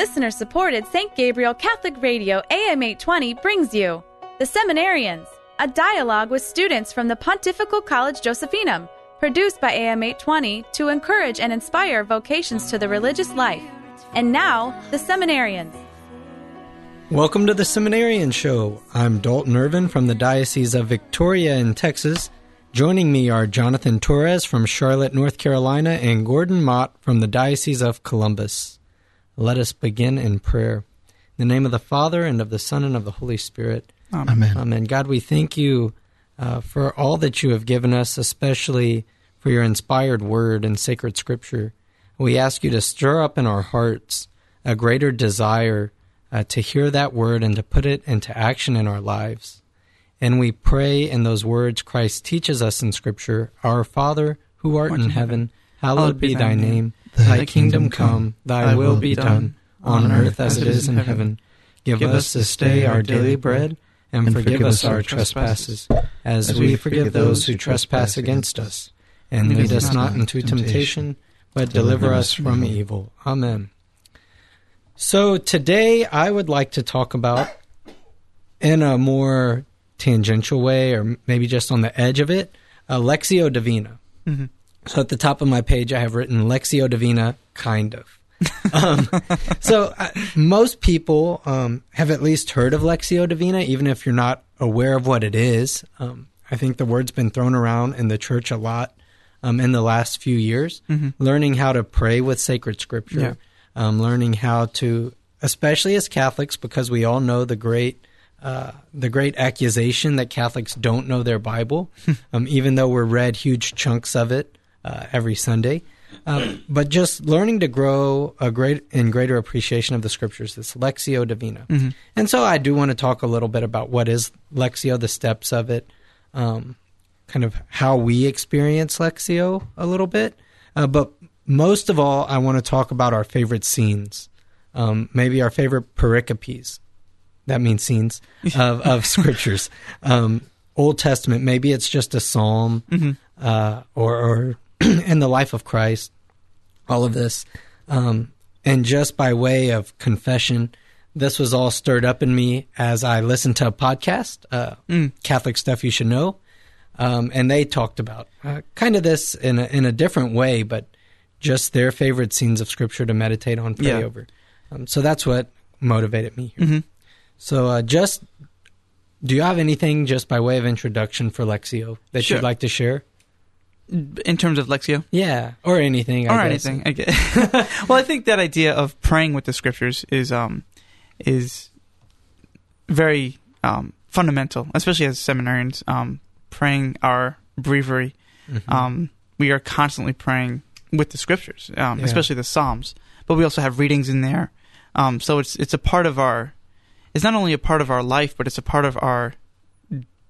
Listener-supported St. Gabriel Catholic Radio AM 820 brings you The Seminarians, a dialogue with students from the Pontifical College Josephinum, produced by AM 820 to encourage and inspire vocations to the religious life. And now, The Seminarians. Welcome to The Seminarian Show. I'm Dalton Irvin from the Diocese of Victoria in Texas. Joining me are Jonathan Torres from Charlotte, North Carolina, and Gordon Mott from the Diocese of Columbus. Let us begin in prayer. In the name of the Father, and of the Son, and of the Holy Spirit. Amen. Amen. God, we thank you for all that you have given us, especially for your inspired word and sacred scripture. We ask you to stir up in our hearts a greater desire to hear that word and to put it into action in our lives. And we pray in those words Christ teaches us in Scripture, Our Father, who art in heaven, hallowed be thy name. Thy kingdom come, thy will be done, on earth as it is in heaven. Give us this day our daily bread, and forgive us our trespasses, as we forgive those who trespass against us. And lead us not into temptation, but deliver us from evil. Amen. So today I would like to talk about, in a more tangential way, or maybe just on the edge of it, Lectio Divina. Mm-hmm. So at the top of my page I have written Lectio Divina, kind of. Most people have at least heard of Lectio Divina, even if you're not aware of what it is. I think the word's been thrown around in the church a lot in the last few years. Mm-hmm. Learning how to pray with sacred scripture. Yeah. Learning how to, especially as Catholics, because we all know the great accusation that Catholics don't know their Bible, even though we're read huge chunks of it every Sunday. But just learning to grow in greater appreciation of the Scriptures, this Lectio Divina. Mm-hmm. And so I do want to talk a little bit about what is Lectio, the steps of it, kind of how we experience Lectio a little bit, but most of all, I want to talk about our favorite scenes, maybe our favorite pericopes. That means scenes of scriptures. Old Testament, maybe it's just a psalm, mm-hmm. or in the life of Christ, all of this. And just by way of confession, this was all stirred up in me as I listened to a podcast, Catholic Stuff You Should Know, and they talked about kind of this in a different way, but just their favorite scenes of Scripture to meditate on, pray over. So that's what motivated me here. Mm-hmm. So do you have anything just by way of introduction for Lectio that you'd like to share? In terms of Lectio? Yeah, or anything, I guess. Well, I think that idea of praying with the Scriptures is very fundamental, especially as seminarians, praying our breviary. Mm-hmm. We are constantly praying with the scriptures, especially the Psalms, but we also have readings in there. So it's a part of our, it's not only a part of our life, but it's a part of our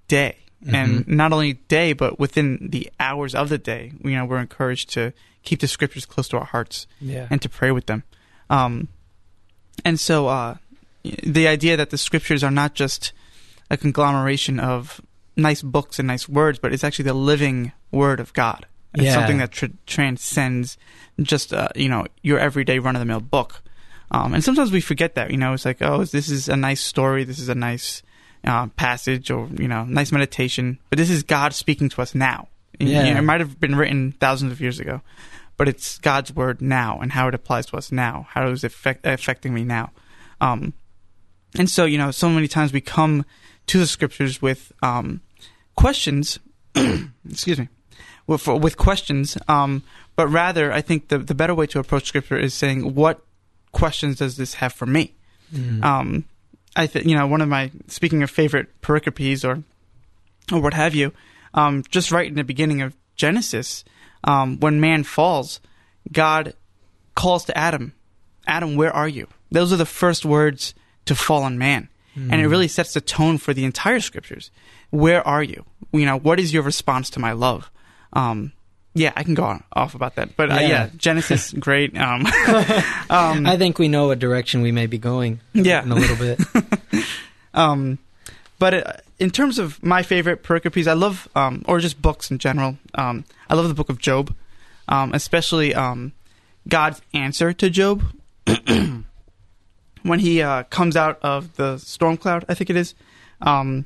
day, mm-hmm. and not only day, but within the hours of the day, we're encouraged to keep the scriptures close to our hearts and to pray with them. And so the idea that the scriptures are not just a conglomeration of nice books and nice words, but it's actually the living word of God. It's something that transcends just, your everyday run-of-the-mill book. And sometimes we forget that, it's like, oh, this is a nice story, this is a nice passage, or, nice meditation. But this is God speaking to us now. Yeah. It might have been written thousands of years ago, but it's God's word now and how it applies to us now. How is it affecting me now? And so, so many times we come to the scriptures with questions. Excuse me. With questions, but rather I think the better way to approach Scripture is saying, what questions does this have for me? Mm. I think, one of my, speaking of favorite pericopes or what have you, just right in the beginning of Genesis, when man falls, God calls to Adam, Adam, where are you? Those are the first words to fallen man. Mm. And it really sets the tone for the entire Scriptures. Where are you? What is your response to my love? I can go off about that, but Genesis, great. I think we know what direction we may be going in a little bit. But in terms of my favorite pericopes, I love, or just books in general, I love the book of Job, especially God's answer to Job. when he comes out of the storm cloud, I think it is, and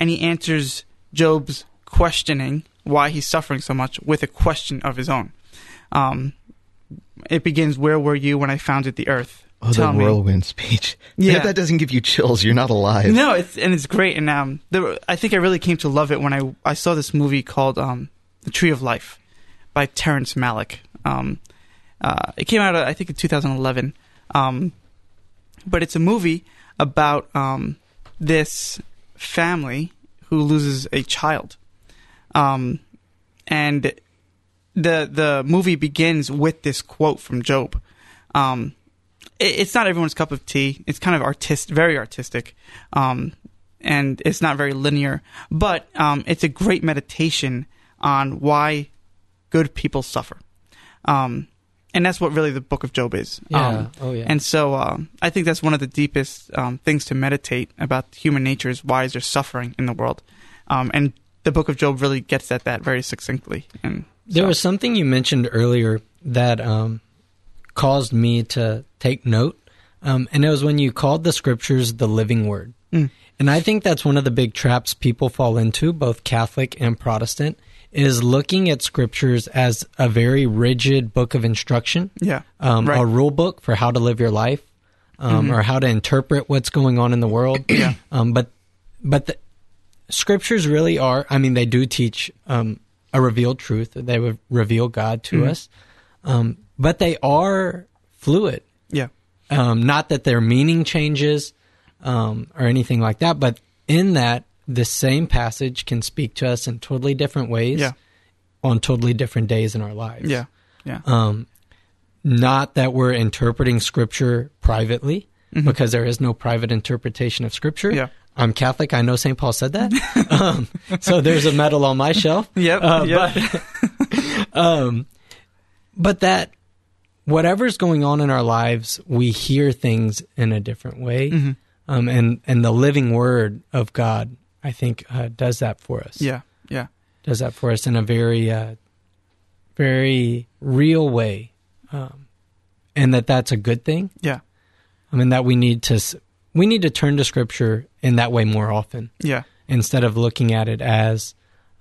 he answers Job's questioning why he's suffering so much with a question of his own. It begins, "Where were you when I founded the earth?" Oh, the whirlwind speech. Yeah. If that doesn't give you chills, you're not alive. No, it's great. And I think I really came to love it when I saw this movie called The Tree of Life by Terrence Malick. It came out, I think, in 2011. But it's a movie about this family who loses a child. And the movie begins with this quote from Job. It's not everyone's cup of tea. It's kind of very artistic, and it's not very linear. But it's a great meditation on why good people suffer, and that's what really the Book of Job is. Yeah. And so I think that's one of the deepest things to meditate about human nature is why is there suffering in the world, and the Book of Job really gets at that very succinctly. And there was something you mentioned earlier that caused me to take note, and it was when you called the scriptures the living word. Mm. And I think that's one of the big traps people fall into, both Catholic and Protestant, is looking at scriptures as a very rigid book of instruction, a rule book for how to live your life, or how to interpret what's going on in the world. But the scriptures really are, I mean, they do teach a revealed truth. They would reveal God to us. But they are fluid. Yeah. Not that their meaning changes or anything like that, but in that, the same passage can speak to us in totally different ways on totally different days in our lives. Yeah. Yeah. Not that we're interpreting Scripture privately, because there is no private interpretation of Scripture. Yeah. I'm Catholic. I know St. Paul said that. So there's a medal on my shelf. But, but that... whatever's going on in our lives, we hear things in a different way, and the living Word of God, I think, does that for us. Does that for us in a very, very real way, and that's a good thing. I mean that we need to turn to Scripture in that way more often. Instead of looking at it as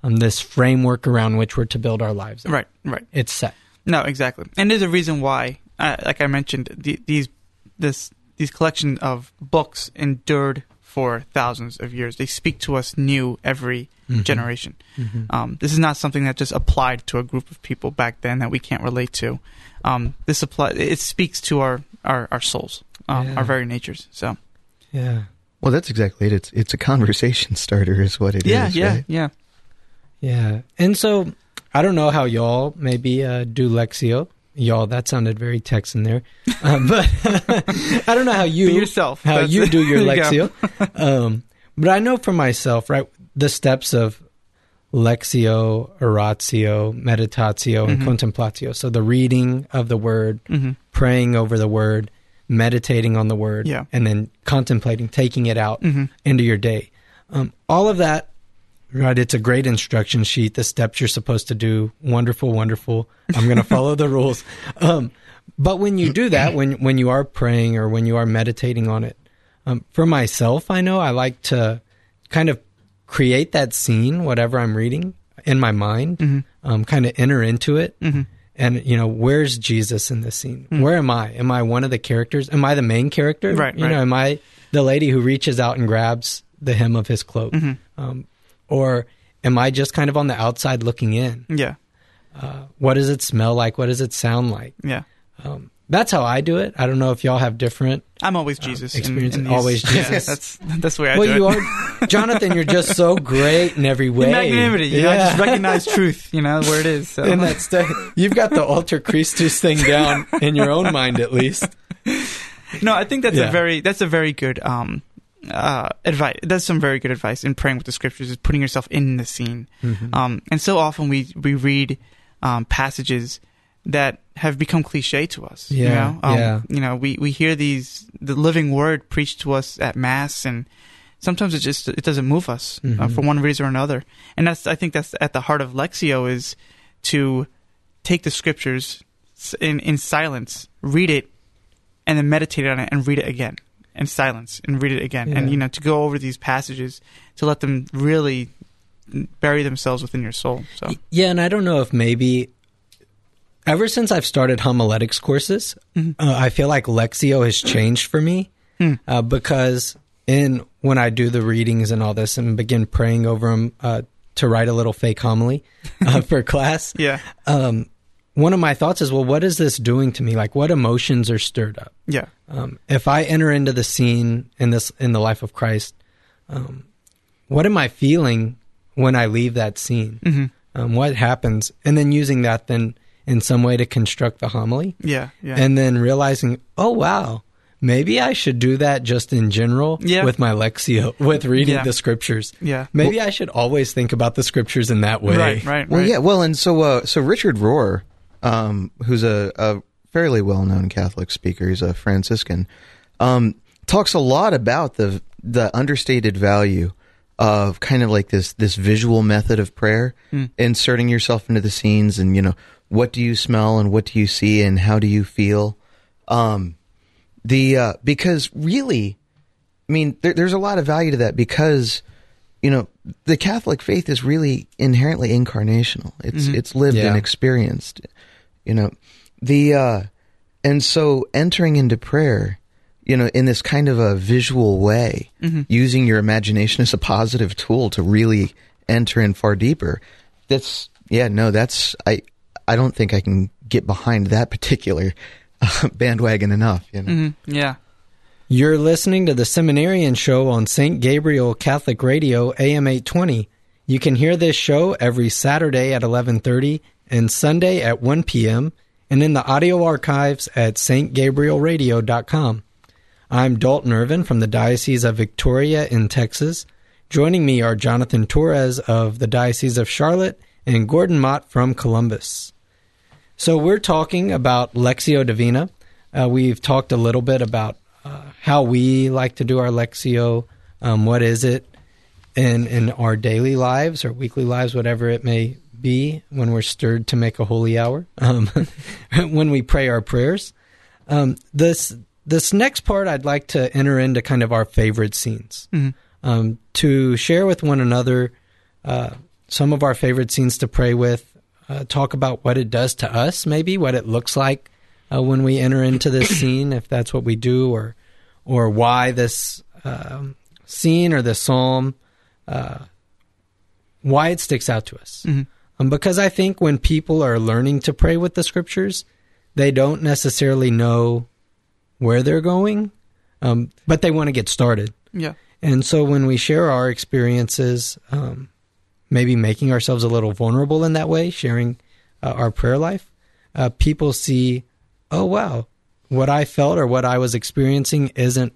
this framework around which we're to build our lives. Right. It's set. No, exactly. And there's a reason why, like I mentioned, these collection of books endured for thousands of years. They speak to us new every generation. This is not something that just applied to a group of people back then that we can't relate to. It speaks to our souls, our very natures. So, well, that's exactly it. It's a conversation starter is what it is. Yeah. And so... I don't know how y'all maybe do Lectio. Y'all, that sounded very Texan there. But I don't know how you... you do your Lectio. But I know for myself, right, the steps of Lectio, Oratio, Meditatio, and Contemplatio. So the reading of the Word, praying over the Word, meditating on the Word, and then contemplating, taking it out into your day. All of that... Right, it's a great instruction sheet. The steps you're supposed to do, wonderful, wonderful. I'm going to follow the rules. But when you do that, when you are praying or when you are meditating on it, for myself, I know I like to kind of create that scene, whatever I'm reading, in my mind, kind of enter into it. And, you know, where's Jesus in this scene? Where am I? Am I one of the characters? Am I the main character? Know, am I the lady who reaches out and grabs the hem of his cloak? Or am I just kind of on the outside looking in? What does it smell like? What does it sound like? That's how I do it. I don't know if y'all have different. I'm always Jesus. Experiences. Always Jesus. That's the way I do it. Well, you are, Jonathan. You're just so great in every way. Magnanimity. You know, I just recognize truth. You know where it is. So. And that's you've got the alter Christus thing down in your own mind, at least. No, I think that's a very good. Advice. That's some very good advice in praying with the scriptures, is putting yourself in the scene. And so often we read passages that have become cliche to us. You know, we hear the living Word preached to us at Mass, and sometimes it doesn't move us for one reason or another. And I think that's at the heart of Lectio, is to take the scriptures in silence, read it, and then meditate on it and read it again. and silence and read it again. Yeah. And, you know, to go over these passages, to let them really bury themselves within your soul. So yeah, and I don't know if maybe ever since I've started homiletics courses, I feel like Lectio has changed for me because when I do the readings and all this and begin praying over them to write a little fake homily for class, one of my thoughts is, well, what is this doing to me? Like, what emotions are stirred up? Yeah. If I enter into the scene in the life of Christ, what am I feeling when I leave that scene? What happens? And then using that then in some way to construct the homily. Yeah. Yeah. And then realizing, oh, wow, maybe I should do that just in general with my Lectio, with reading the scriptures. Yeah. Maybe I should always think about the scriptures in that way. Right. Well, yeah. Well, and so, so Richard Rohr, who's a fairly well-known Catholic speaker, he's a Franciscan, talks a lot about the understated value of kind of like this visual method of prayer, inserting yourself into the scenes and, you know, what do you smell and what do you see and how do you feel? Because really, I mean, there's a lot of value to that because, you know, the Catholic faith is really inherently incarnational. It's lived and experienced, you know, and so entering into prayer, you know, in this kind of a visual way, using your imagination as a positive tool to really enter in far deeper. I don't think I can get behind that particular bandwagon enough, you know. Yeah. You're listening to The Seminarian Show on St. Gabriel Catholic Radio, AM 820. You can hear this show every Saturday at 11:30 and Sunday at 1 p.m. and in the audio archives at stgabrielradio.com. I'm Dalton Irvin from the Diocese of Victoria in Texas. Joining me are Jonathan Torres of the Diocese of Charlotte and Gordon Mott from Columbus. So we're talking about Lectio Divina. We've talked a little bit about how we like to do our Lectio, what is it in our daily lives or weekly lives, whatever it may be, when we're stirred to make a holy hour, when we pray our prayers. This next part, I'd like to enter into kind of our favorite scenes, to share with one another some of our favorite scenes to pray with. Talk about what it does to us, maybe, what it looks like when we enter into this scene, if that's what we do, or why this scene or this psalm, why it sticks out to us. Because I think when people are learning to pray with the scriptures, they don't necessarily know where they're going, but they want to get started. Yeah. And so when we share our experiences, maybe making ourselves a little vulnerable in that way, sharing our prayer life, people see, oh, wow, what I felt or what I was experiencing isn't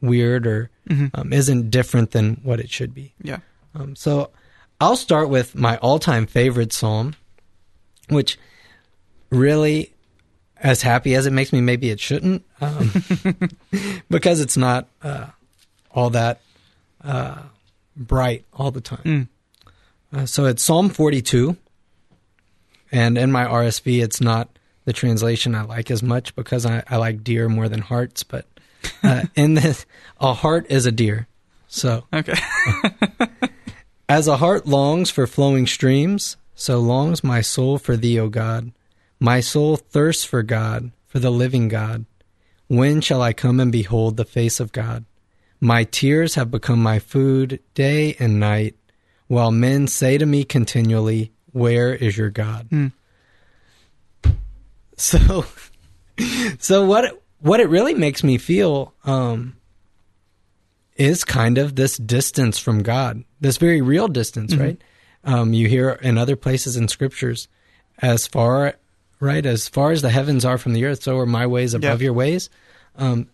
weird or isn't different than what it should be. Yeah. So I'll start with my all-time favorite psalm, which really, as happy as it makes me, maybe it shouldn't, because it's not all that bright all the time. So it's Psalm 42, and in my RSV, it's not the translation I like as much because I like deer more than hearts, but in this, a heart is a deer. So, okay. As a heart longs for flowing streams, so longs my soul for thee, O God. My soul thirsts for God, for the living God. When shall I come and behold the face of God? My tears have become my food day and night, while men say to me continually, where is your God? So what it really makes me feel is kind of this distance from God, this very real distance, right? You hear in other places in scriptures, as far as the heavens are from the earth, so are my ways above your ways. And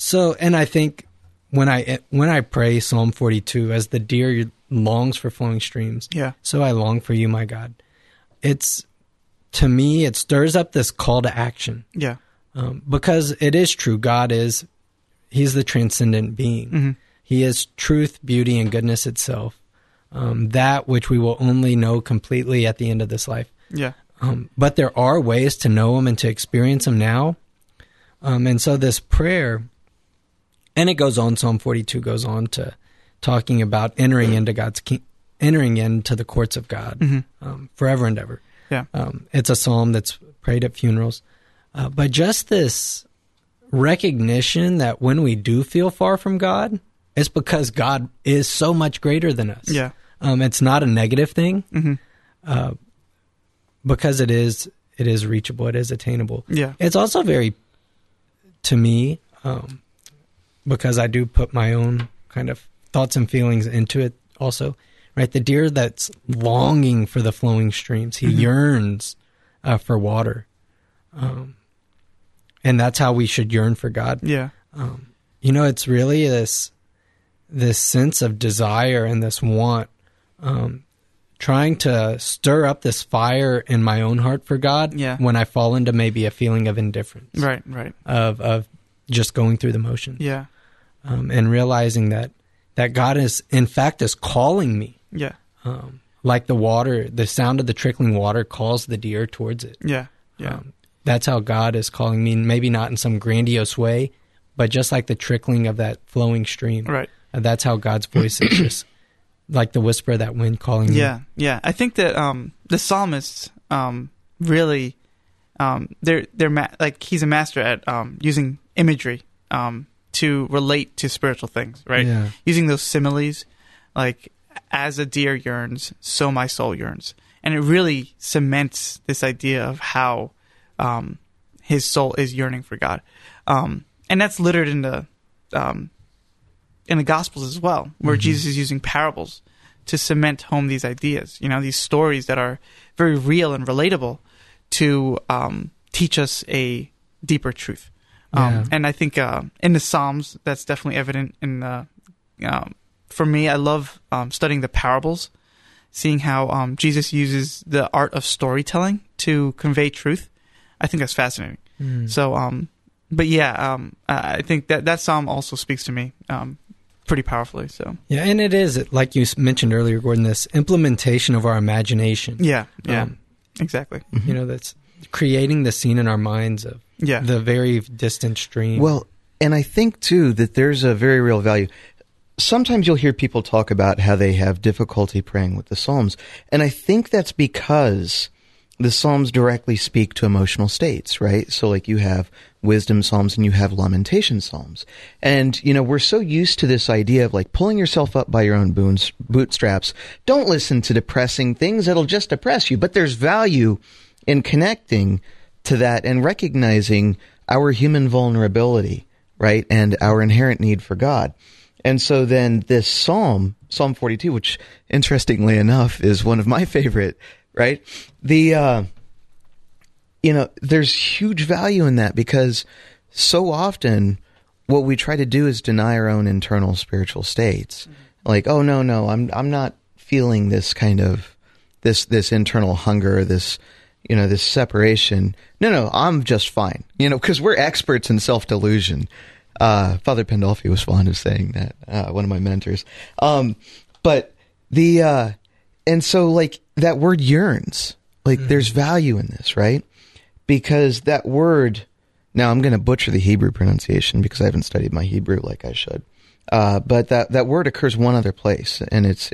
I think when I pray Psalm 42, as the deer longs for flowing streams, so I long for you, my God. To me, it stirs up this call to action. Yeah. Because it is true. God is, he's the transcendent being. He is truth, beauty, and goodness itself. That which we will only know completely at the end of this life. Yeah. But there are ways to know him and to experience him now. And so this prayer And it goes on, Psalm 42 goes on to talking about entering into the courts of God forever and ever. Yeah. It's a psalm that's prayed at funerals. But just this recognition that when we do feel far from God, it's because God is so much greater than us. Yeah. It's not a negative thing, because it is reachable, it is attainable. Yeah. It's also very, to me, because I do put my own kind of thoughts and feelings into it also, right? The deer that's longing for the flowing streams, he yearns for water. And that's how we should yearn for God. Yeah. It's really this sense of desire and this want, trying to stir up this fire in my own heart for God when I fall into maybe a feeling of indifference. Right. Of just going through the motions. Yeah. And realizing that God is, in fact, is calling me. Yeah. Like the water, the sound of the trickling water calls the deer towards it. Yeah. Yeah. That's how God is calling me, maybe not in some grandiose way, but just like the trickling of that flowing stream. Right. That's how God's voice is, just like the whisper of that wind calling you. Yeah, yeah. I think that the psalmist really, he's a master at using imagery to relate to spiritual things, right? Yeah. Using those similes, like, as a deer yearns, so my soul yearns. And it really cements this idea of how his soul is yearning for God. And that's littered in the... in the Gospels as well, where Jesus is using parables to cement home these ideas, these stories that are very real and relatable to teach us a deeper truth. And I think in the Psalms, that's definitely evident. For me, I love studying the parables, seeing how Jesus uses the art of storytelling to convey truth. I think that's fascinating. So, but yeah, I think that Psalm also speaks to me. Pretty powerfully, so. Yeah, and it is, like you mentioned earlier, Gordon, this implementation of our imagination. Yeah, exactly. That's creating the scene in our minds of the very distant stream. Well, and I think, too, that there's a very real value. Sometimes you'll hear people talk about how they have difficulty praying with the Psalms, and I think that's because the Psalms directly speak to emotional states, right? So, like, you have wisdom psalms and you have lamentation psalms. And, we're so used to this idea of, like, pulling yourself up by your own bootstraps. Don't listen to depressing things. It'll just depress you. But there's value in connecting to that and recognizing our human vulnerability, right? And our inherent need for God. And so then this psalm, Psalm 42, which, interestingly enough, is one of my favorite, right? There's huge value in that, because so often what we try to do is deny our own internal spiritual states. Like, oh, no, I'm not feeling this kind of, this internal hunger, this, this separation. No, I'm just fine. Because we're experts in self-delusion. Father Pandolfi was fond of saying that, one of my mentors. And so, like, that word yearns, like, there's value in this, right? Because that word, now I'm going to butcher the Hebrew pronunciation because I haven't studied my Hebrew like I should. But that word occurs one other place, and it's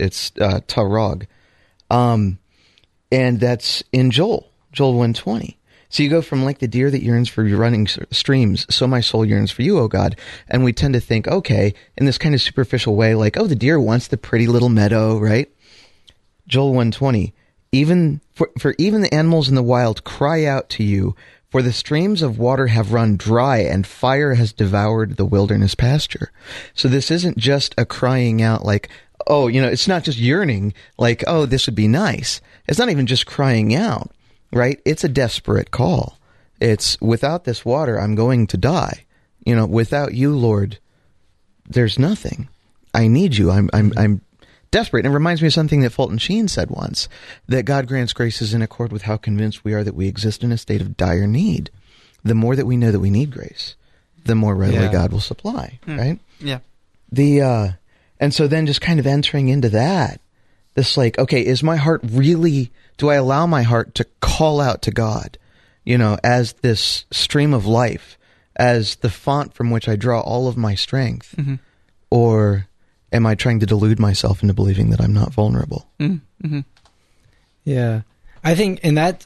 tarog. And that's in Joel 1:20. So you go from, like, the deer that yearns for running streams, so my soul yearns for you, O God. And we tend to think, okay, in this kind of superficial way, like, oh, the deer wants the pretty little meadow, right? Joel 1:20, even the animals in the wild cry out to you, for the streams of water have run dry and fire has devoured the wilderness pasture. So this isn't just a crying out like, oh, it's not just yearning like, oh, this would be nice. It's not even just crying out, right? It's a desperate call. It's, without this water, I'm going to die. Without you, Lord, there's nothing. I need you. I'm desperate. And it reminds me of something that Fulton Sheen said once, that God grants graces in accord with how convinced we are that we exist in a state of dire need. The more that we know that we need grace, the more readily God will supply, right? Yeah. And so then just kind of entering into that, this, like, okay, is my heart really, do I allow my heart to call out to God, as this stream of life, as the font from which I draw all of my strength? Mm-hmm. Or am I trying to delude myself into believing that I'm not vulnerable? Mm-hmm. Yeah. I think, and that,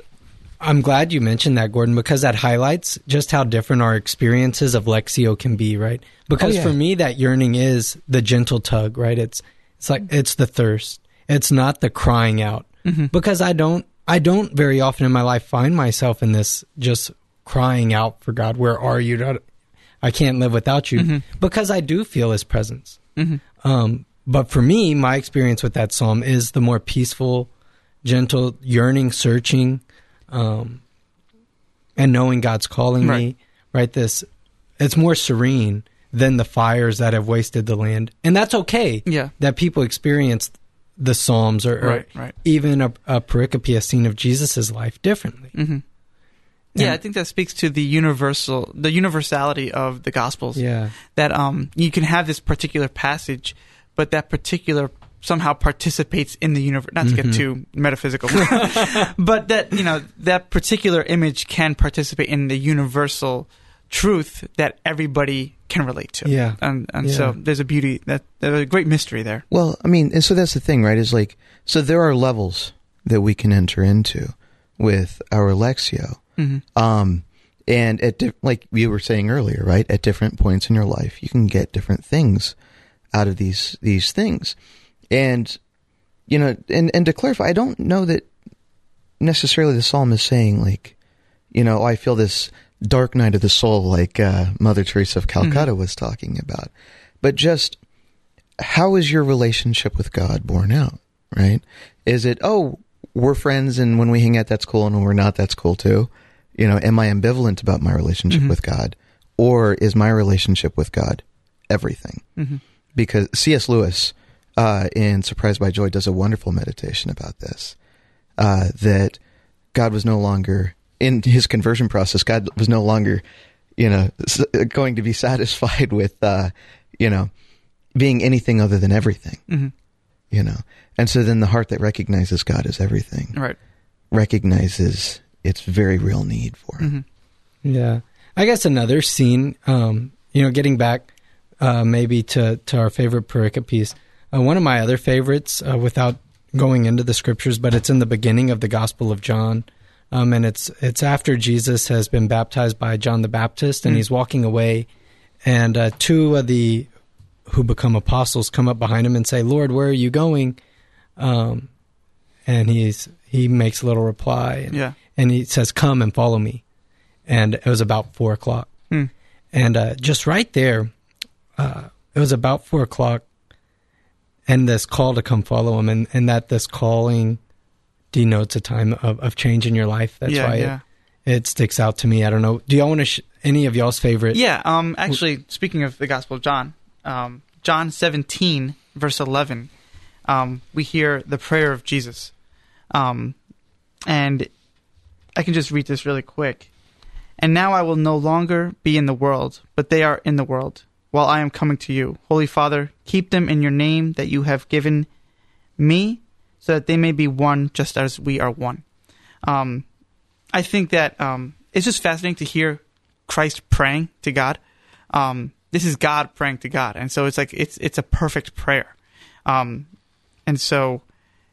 I'm glad you mentioned that, Gordon, because that highlights just how different our experiences of Lectio can be, right? Because for me, that yearning is the gentle tug, right? It's like, it's the thirst. It's not the crying out. Mm-hmm. Because I don't very often in my life find myself in this just crying out for God, where are you? I can't live without you. Mm-hmm. Because I do feel his presence. Mm-hmm. But for me, my experience with that psalm is the more peaceful, gentle, yearning, searching, and knowing God's calling me, right? This, it's more serene than the fires that have wasted the land. And that's okay that people experience the Psalms or even a pericope, a scene of Jesus's life differently. Mm-hmm. Yeah, I think that speaks to the universality of the Gospels. Yeah. That you can have this particular passage, but that particular somehow participates in the universe. Not to get too metaphysical, but that, you know, that particular image can participate in the universal truth that everybody can relate to. Yeah. And so there's a beauty, there's a great mystery there. Well, I mean, and so that's the thing, right? Is like, so there are levels that we can enter into with our Lectio. Mm-hmm. And like you were saying earlier, right? At different points in your life, you can get different things out of these things. And, you know, and to clarify, I don't know that necessarily the psalm is saying, like, you know, I feel this dark night of the soul, like Mother Teresa of Calcutta was talking about, but just how is your relationship with God borne out, right? Is it, oh, we're friends, and when we hang out, that's cool, and when we're not, that's cool too. You know, am I ambivalent about my relationship with God, or is my relationship with God everything? Mm-hmm. Because C.S. Lewis in Surprised by Joy does a wonderful meditation about this, that God was no longer, in his conversion process, God was no longer, you know, going to be satisfied with, you know, being anything other than everything. Mm-hmm. You know, and so then the heart that recognizes God as everything, right, recognizes its very real need for him. Mm-hmm. Yeah. I guess another scene, you know, getting back maybe to our favorite pericope, one of my other favorites, without going into the scriptures, but it's in the beginning of the Gospel of John, and it's after Jesus has been baptized by John the Baptist, and he's walking away, and two of the who become apostles come up behind him and say, "Lord, where are you going?" And he makes a little reply, and he says, "Come and follow me." And it was about 4:00, and just right there, it was about 4:00, and this call to come follow him, and that this calling denotes a time of change in your life. That's why it sticks out to me. I don't know. Do y'all want to any of y'all's favorite? Yeah. Actually, speaking of the Gospel of John. John 17, verse 11, we hear the prayer of Jesus. And I can just read this really quick. "And now I will no longer be in the world, but they are in the world, while I am coming to you. Holy Father, keep them in your name that you have given me, so that they may be one just as we are one." I think that it's just fascinating to hear Christ praying to God. This is God praying to God, and so it's like it's a perfect prayer, and so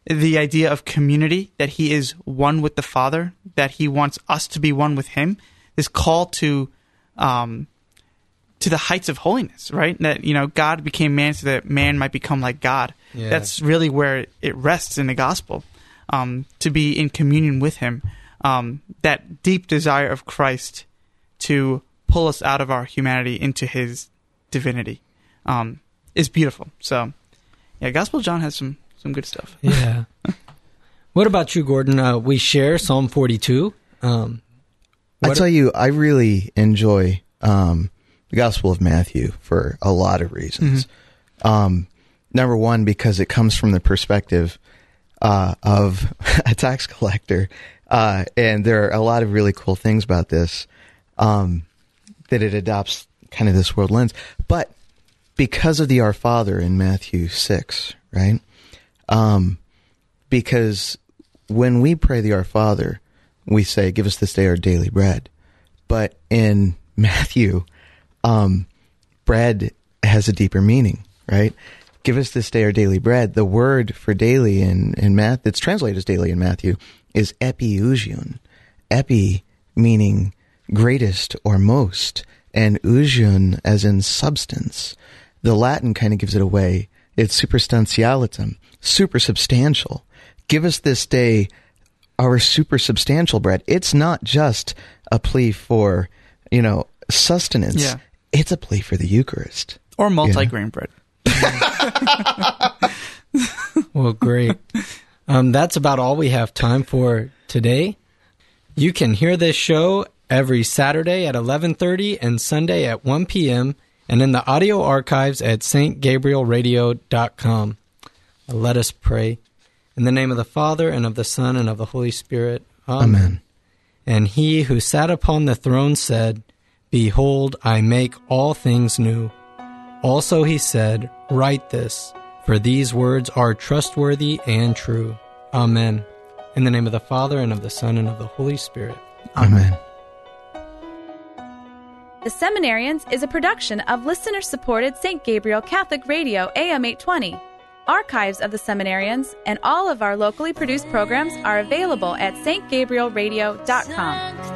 the idea of community, that He is one with the Father, that He wants us to be one with Him, this call to the heights of holiness, right? That, you know, God became man so that man might become like God. Yeah. That's really where it rests in the gospel, to be in communion with Him. That deep desire of Christ to pull us out of our humanity into His divinity is beautiful. So, yeah, Gospel of John has some good stuff. Yeah. What about you, Gordon? We share Psalm 42. I tell you, I really enjoy the Gospel of Matthew for a lot of reasons. Mm-hmm. Number one, because it comes from the perspective of a tax collector, and there are a lot of really cool things about this. That it adopts kind of this world lens. But because of the Our Father in Matthew 6, right? Because when we pray the Our Father, we say, "Give us this day our daily bread." But in Matthew, bread has a deeper meaning, right? Give us this day our daily bread. The word for daily in Matthew, it's translated as daily in Matthew, is epiousion. Epi meaning greatest or most, and ousion as in substance. The Latin kind of gives it away. It's superstantialitum, supersubstantial. Give us this day our supersubstantial bread. It's not just a plea for, you know, sustenance. Yeah. It's a plea for the Eucharist. Or multi-grain bread. Well, great. That's about all we have time for today. You can hear this show every Saturday at 11:30 and Sunday at 1 p.m. and in the audio archives at stgabrielradio.com. Let us pray. In the name of the Father, and of the Son, and of the Holy Spirit. Amen. Amen. And he who sat upon the throne said, "Behold, I make all things new." Also he said, "Write this, for these words are trustworthy and true." Amen. In the name of the Father, and of the Son, and of the Holy Spirit. Amen. The Seminarians is a production of listener-supported St. Gabriel Catholic Radio AM 820. Archives of The Seminarians and all of our locally produced programs are available at stgabrielradio.com.